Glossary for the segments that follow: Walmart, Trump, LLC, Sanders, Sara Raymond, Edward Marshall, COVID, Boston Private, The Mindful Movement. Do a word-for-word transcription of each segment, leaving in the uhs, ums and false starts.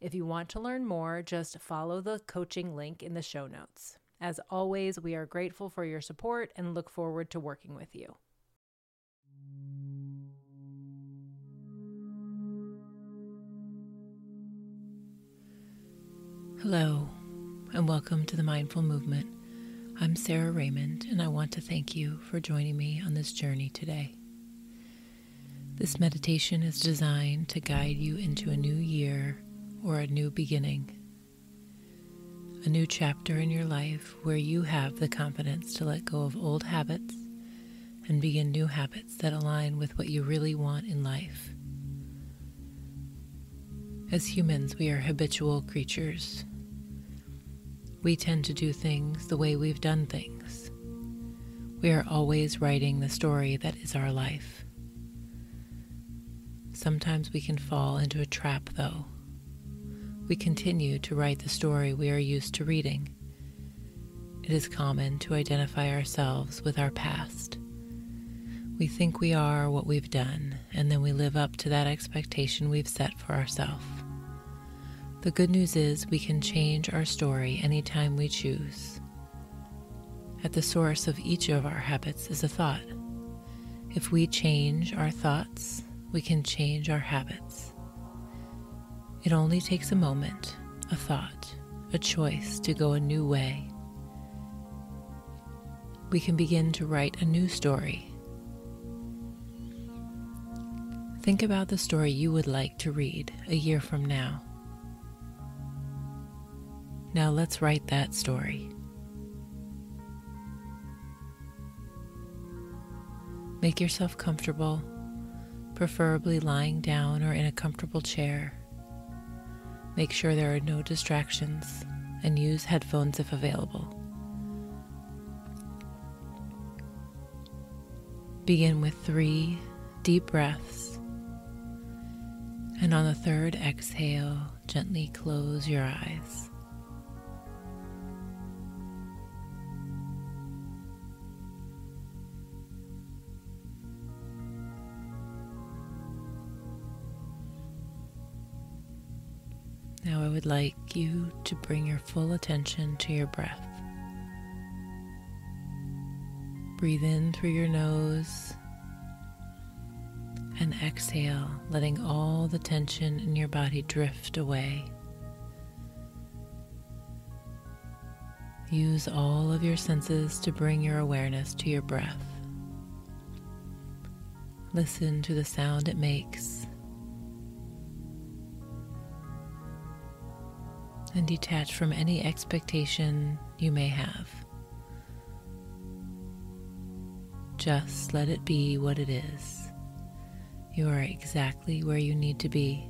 If you want to learn more, just follow the coaching link in the show notes. As always, we are grateful for your support and look forward to working with you. Hello, and welcome to The Mindful Movement. I'm Sara Raymond, and I want to thank you for joining me on this journey today. This meditation is designed to guide you into a new year or a new beginning, a new chapter in your life where you have the confidence to let go of old habits and begin new habits that align with what you really want in life. As humans, we are habitual creatures. We tend to do things the way we've done things. We are always writing the story that is our life. Sometimes we can fall into a trap, though. We continue to write the story we are used to reading. It is common to identify ourselves with our past. We think we are what we've done, and then we live up to that expectation we've set for ourselves. The good news is we can change our story anytime we choose. At the source of each of our habits is a thought. If we change our thoughts, we can change our habits. It only takes a moment, a thought, a choice to go a new way. We can begin to write a new story. Think about the story you would like to read a year from now. Now let's write that story. Make yourself comfortable, preferably lying down or in a comfortable chair. Make sure there are no distractions and use headphones if available. Begin with three deep breaths, and on the third exhale, gently close your eyes. Now I would like you to bring your full attention to your breath. Breathe in through your nose and exhale, letting all the tension in your body drift away. Use all of your senses to bring your awareness to your breath. Listen to the sound it makes, and detach from any expectation you may have. Just let it be what it is. You are exactly where you need to be.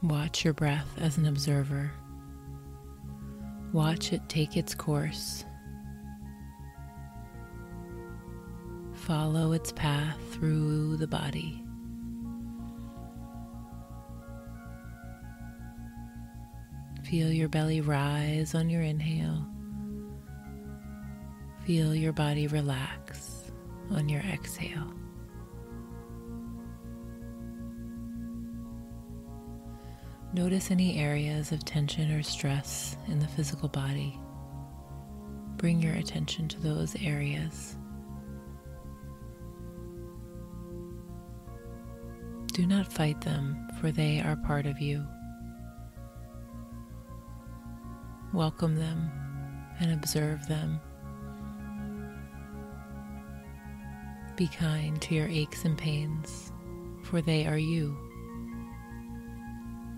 Watch your breath as an observer. Watch it take its course. Follow its path through the body. Feel your belly rise on your inhale. Feel your body relax on your exhale. Notice any areas of tension or stress in the physical body. Bring your attention to those areas. do not fight them, for they are part of you. Welcome them and observe them. Be kind to your aches and pains, for they are you.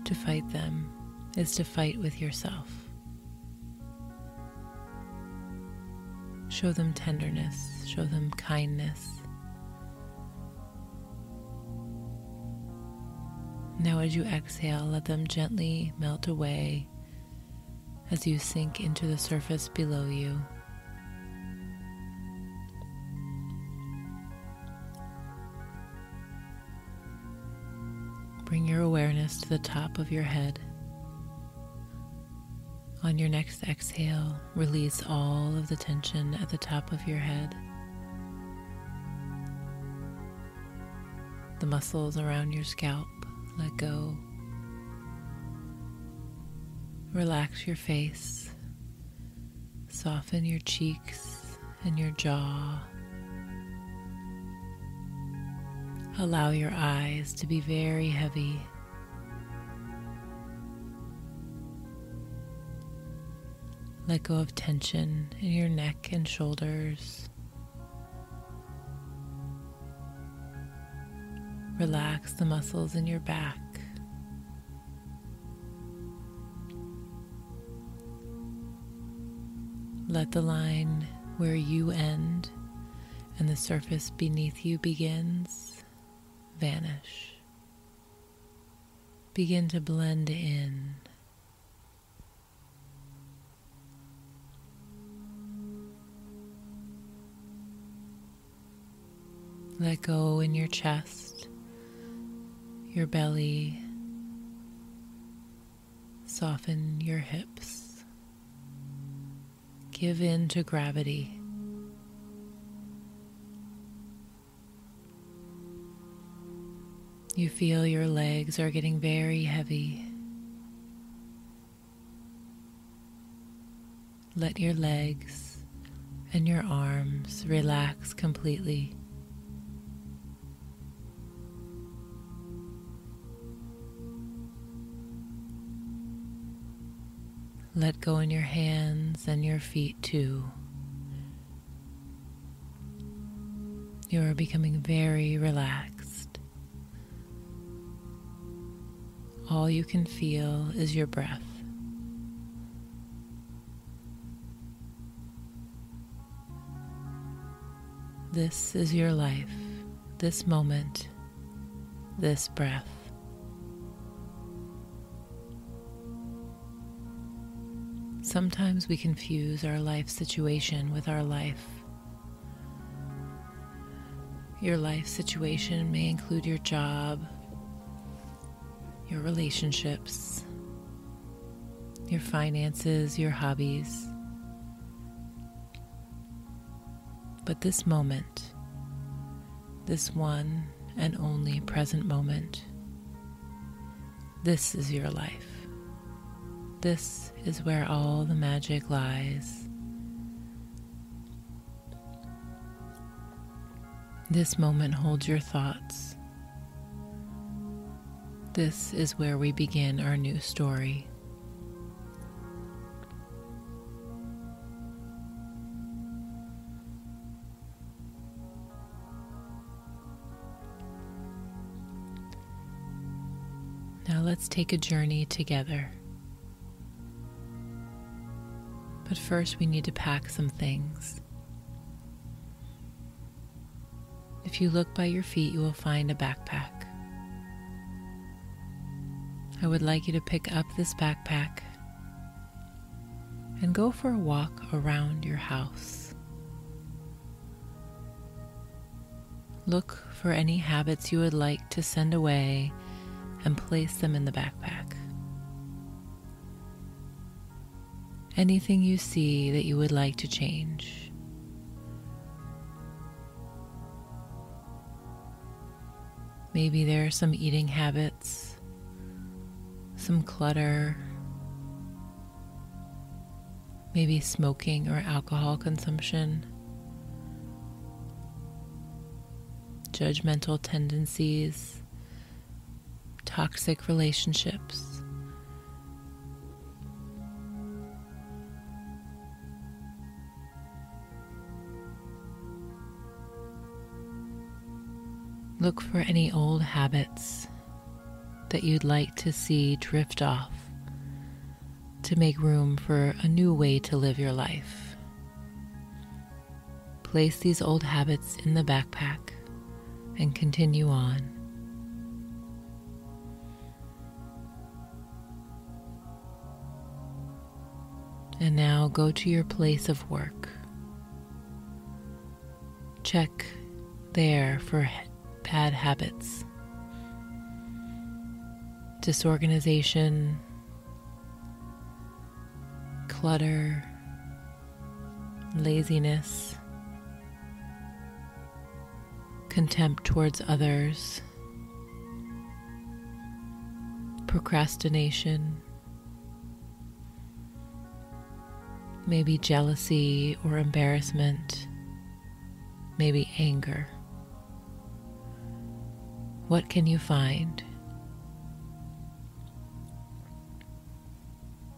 To fight them is to fight with yourself. Show them tenderness, show them kindness. Now as you exhale, let them gently melt away as you sink into the surface below you. Bring your awareness to the top of your head. On your next exhale, release all of the tension at the top of your head. The muscles around your scalp, let go. Relax your face. Soften your cheeks and your jaw. Allow your eyes to be very heavy. Let go of tension in your neck and shoulders. Relax the muscles in your back. Let the line where you end and the surface beneath you begins vanish. Begin to blend in. Let go in your chest, your belly. Soften your hips. Give in to gravity. You feel your legs are getting very heavy. Let your legs and your arms relax completely. Let go in your hands and your feet too. You are becoming very relaxed. All you can feel is your breath. This is your life, this moment, this breath. Sometimes we confuse our life situation with our life. Your life situation may include your job, your relationships, your finances, your hobbies. But this moment, this one and only present moment, this is your life. This is where all the magic lies. This moment holds your thoughts. This is where we begin our new story. Now let's take a journey together. But first we need to pack some things. If you look by your feet, you will find a backpack. I would like you to pick up this backpack and go for a walk around your house. Look for any habits you would like to send away and place them in the backpack. Anything you see that you would like to change. Maybe there are some eating habits, some clutter, maybe smoking or alcohol consumption, judgmental tendencies, toxic relationships. Look for any old habits that you'd like to see drift off to make room for a new way to live your life. Place these old habits in the backpack and continue on. And now go to your place of work. Check there for bad habits, disorganization, clutter, laziness, contempt towards others, procrastination, maybe jealousy or embarrassment, maybe anger. What can you find?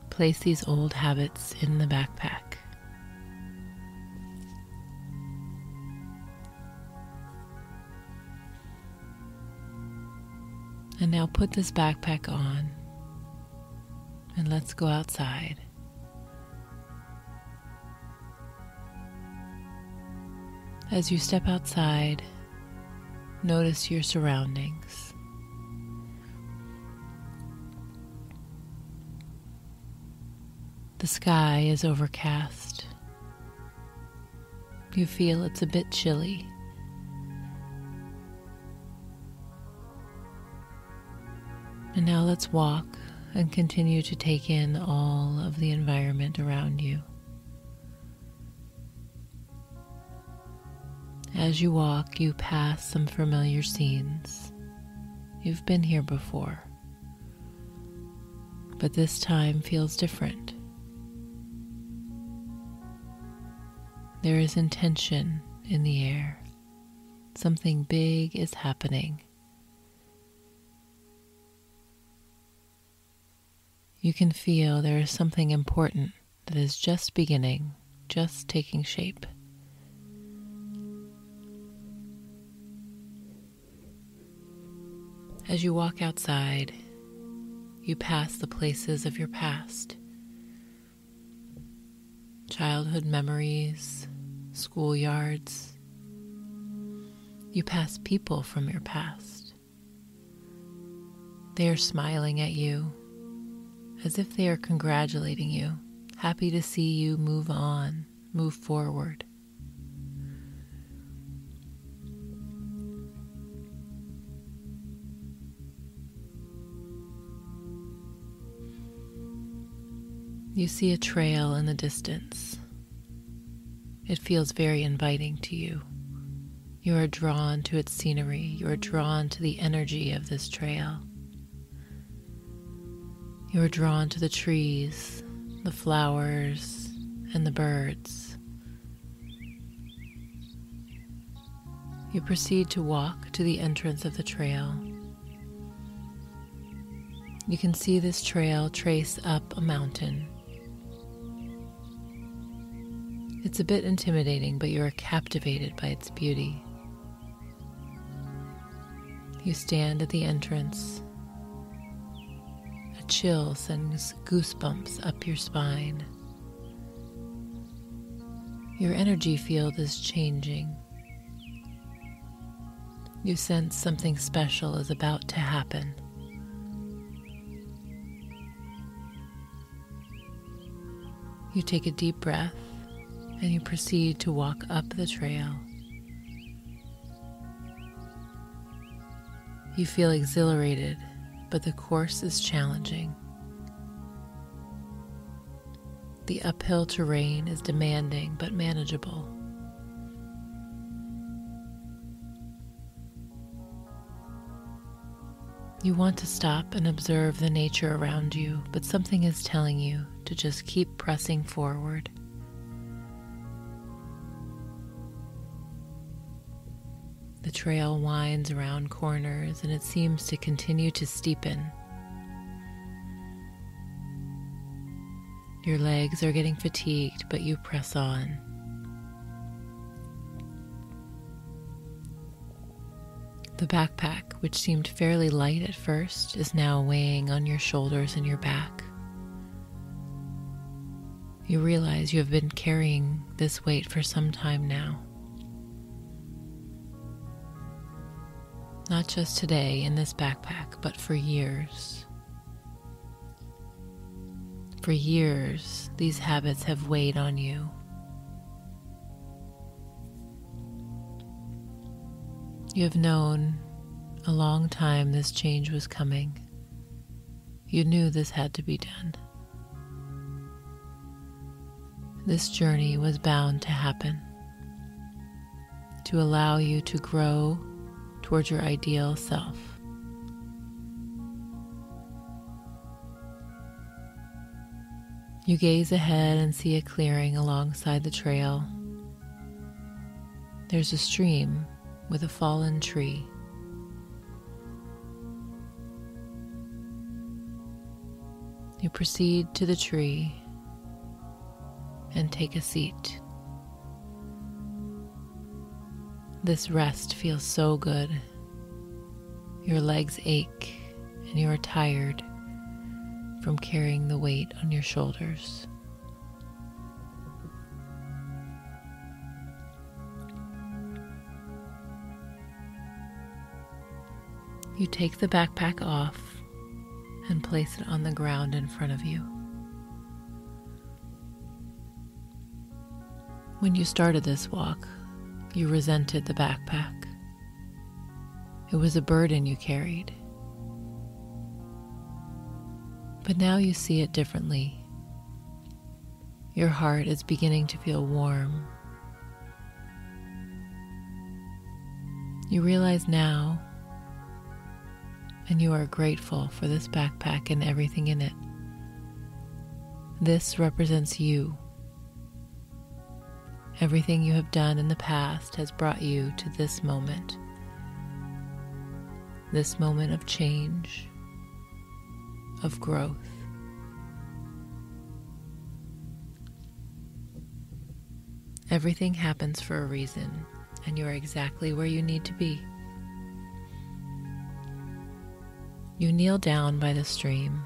Place these old habits in the backpack. And now put this backpack on and let's go outside. As you step outside, notice your surroundings. The sky is overcast. You feel it's a bit chilly. And now let's walk and continue to take in all of the environment around you. As you walk, you pass some familiar scenes. You've been here before, but this time feels different. There is intention in the air. Something big is happening. You can feel there is something important that is just beginning, just taking shape. As you walk outside, you pass the places of your past. Childhood memories, schoolyards. You pass people from your past. They are smiling at you, as if they are congratulating you, happy to see you move on, move forward. You see a trail in the distance. It feels very inviting to you. You are drawn to its scenery. You are drawn to the energy of this trail. You are drawn to the trees, the flowers, and the birds. You proceed to walk to the entrance of the trail. You can see this trail trace up a mountain. It's a bit intimidating, but you are captivated by its beauty. You stand at the entrance. A chill sends goosebumps up your spine. Your energy field is changing. You sense something special is about to happen. You take a deep breath and you proceed to walk up the trail. You feel exhilarated, but the course is challenging. The uphill terrain is demanding but manageable. You want to stop and observe the nature around you, but something is telling you to just keep pressing forward. The trail winds around corners, and it seems to continue to steepen. Your legs are getting fatigued, but you press on. The backpack, which seemed fairly light at first, is now weighing on your shoulders and your back. You realize you have been carrying this weight for some time now. Not just today in this backpack, but for years. For years, these habits have weighed on you. You have known a long time this change was coming. You knew this had to be done. This journey was bound to happen, to allow you to grow towards your ideal self. You gaze ahead and see a clearing alongside the trail. There's a stream with a fallen tree. You proceed to the tree and take a seat. This rest feels so good. Your legs ache and you are tired from carrying the weight on your shoulders. You take the backpack off and place it on the ground in front of you. When you started this walk, you resented the backpack. It was a burden you carried. But now you see it differently. Your heart is beginning to feel warm. You realize now, and you are grateful for this backpack and everything in it. This represents you. Everything you have done in the past has brought you to this moment. This moment of change, of growth. Everything happens for a reason, and you are exactly where you need to be. You kneel down by the stream.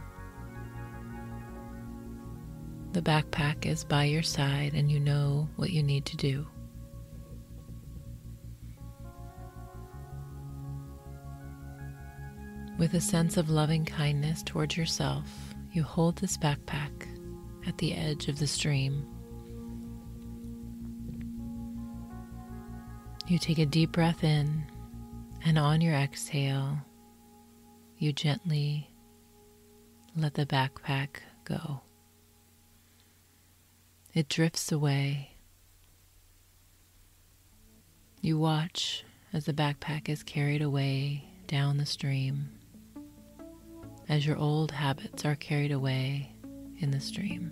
The backpack is by your side, and you know what you need to do. With a sense of loving kindness towards yourself, you hold this backpack at the edge of the stream. You take a deep breath in, and on your exhale, you gently let the backpack go. It drifts away. You watch as the backpack is carried away down the stream, as your old habits are carried away in the stream.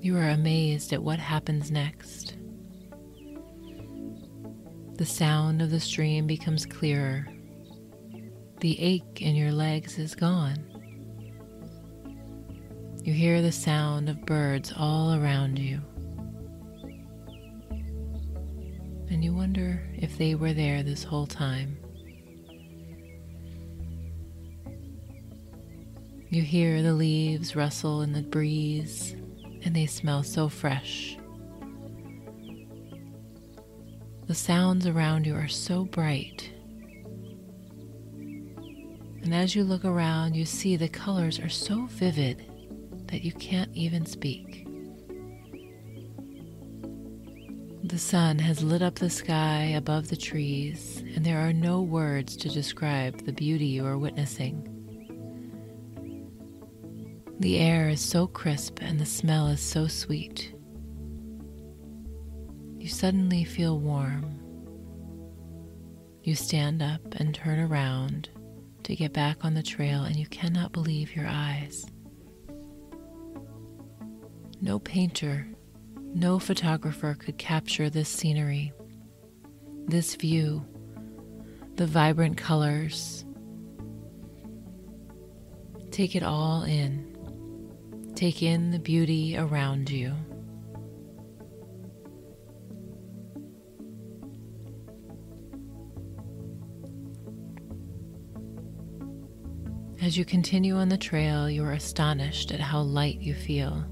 You are amazed at what happens next. The sound of the stream becomes clearer. The ache in your legs is gone. You hear the sound of birds all around you. And you wonder if they were there this whole time. You hear the leaves rustle in the breeze, and they smell so fresh. The sounds around you are so bright. And as you look around, you see the colors are so vivid that you can't even speak. The sun has lit up the sky above the trees, and there are no words to describe the beauty you are witnessing. The air is so crisp and the smell is so sweet. You suddenly feel warm. You stand up and turn around to get back on the trail, and you cannot believe your eyes. No painter No photographer could capture this scenery, this view, the vibrant colors. Take it all in. Take in the beauty around you. As you continue on the trail, you are astonished at how light you feel.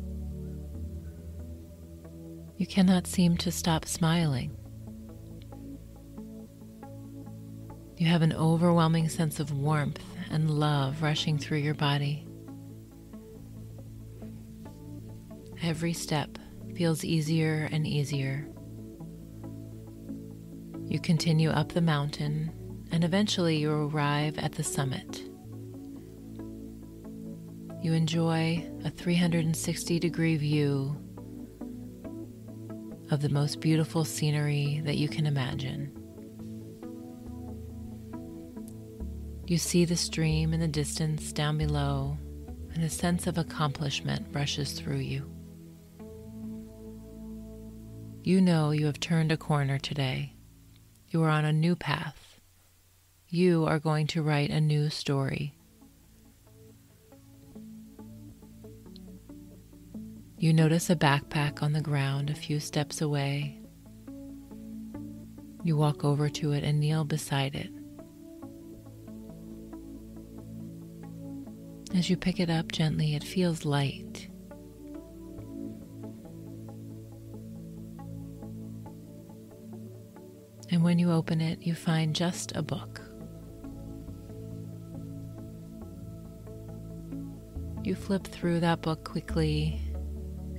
You cannot seem to stop smiling. You have an overwhelming sense of warmth and love rushing through your body. Every step feels easier and easier. You continue up the mountain, and eventually you arrive at the summit. You enjoy a three hundred sixty degree view of the most beautiful scenery that you can imagine. You see the stream in the distance down below, and a sense of accomplishment rushes through you. You know you have turned a corner today. You are on a new path. You are going to write a new story. You notice a backpack on the ground a few steps away. You walk over to it and kneel beside it. As you pick it up gently, it feels light. And when you open it, you find just a book. You flip through that book quickly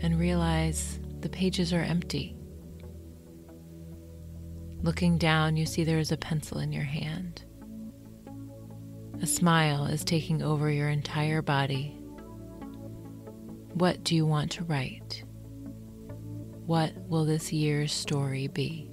and realize the pages are empty. Looking down, you see there is a pencil in your hand. A smile is taking over your entire body. What do you want to write? What will this year's story be?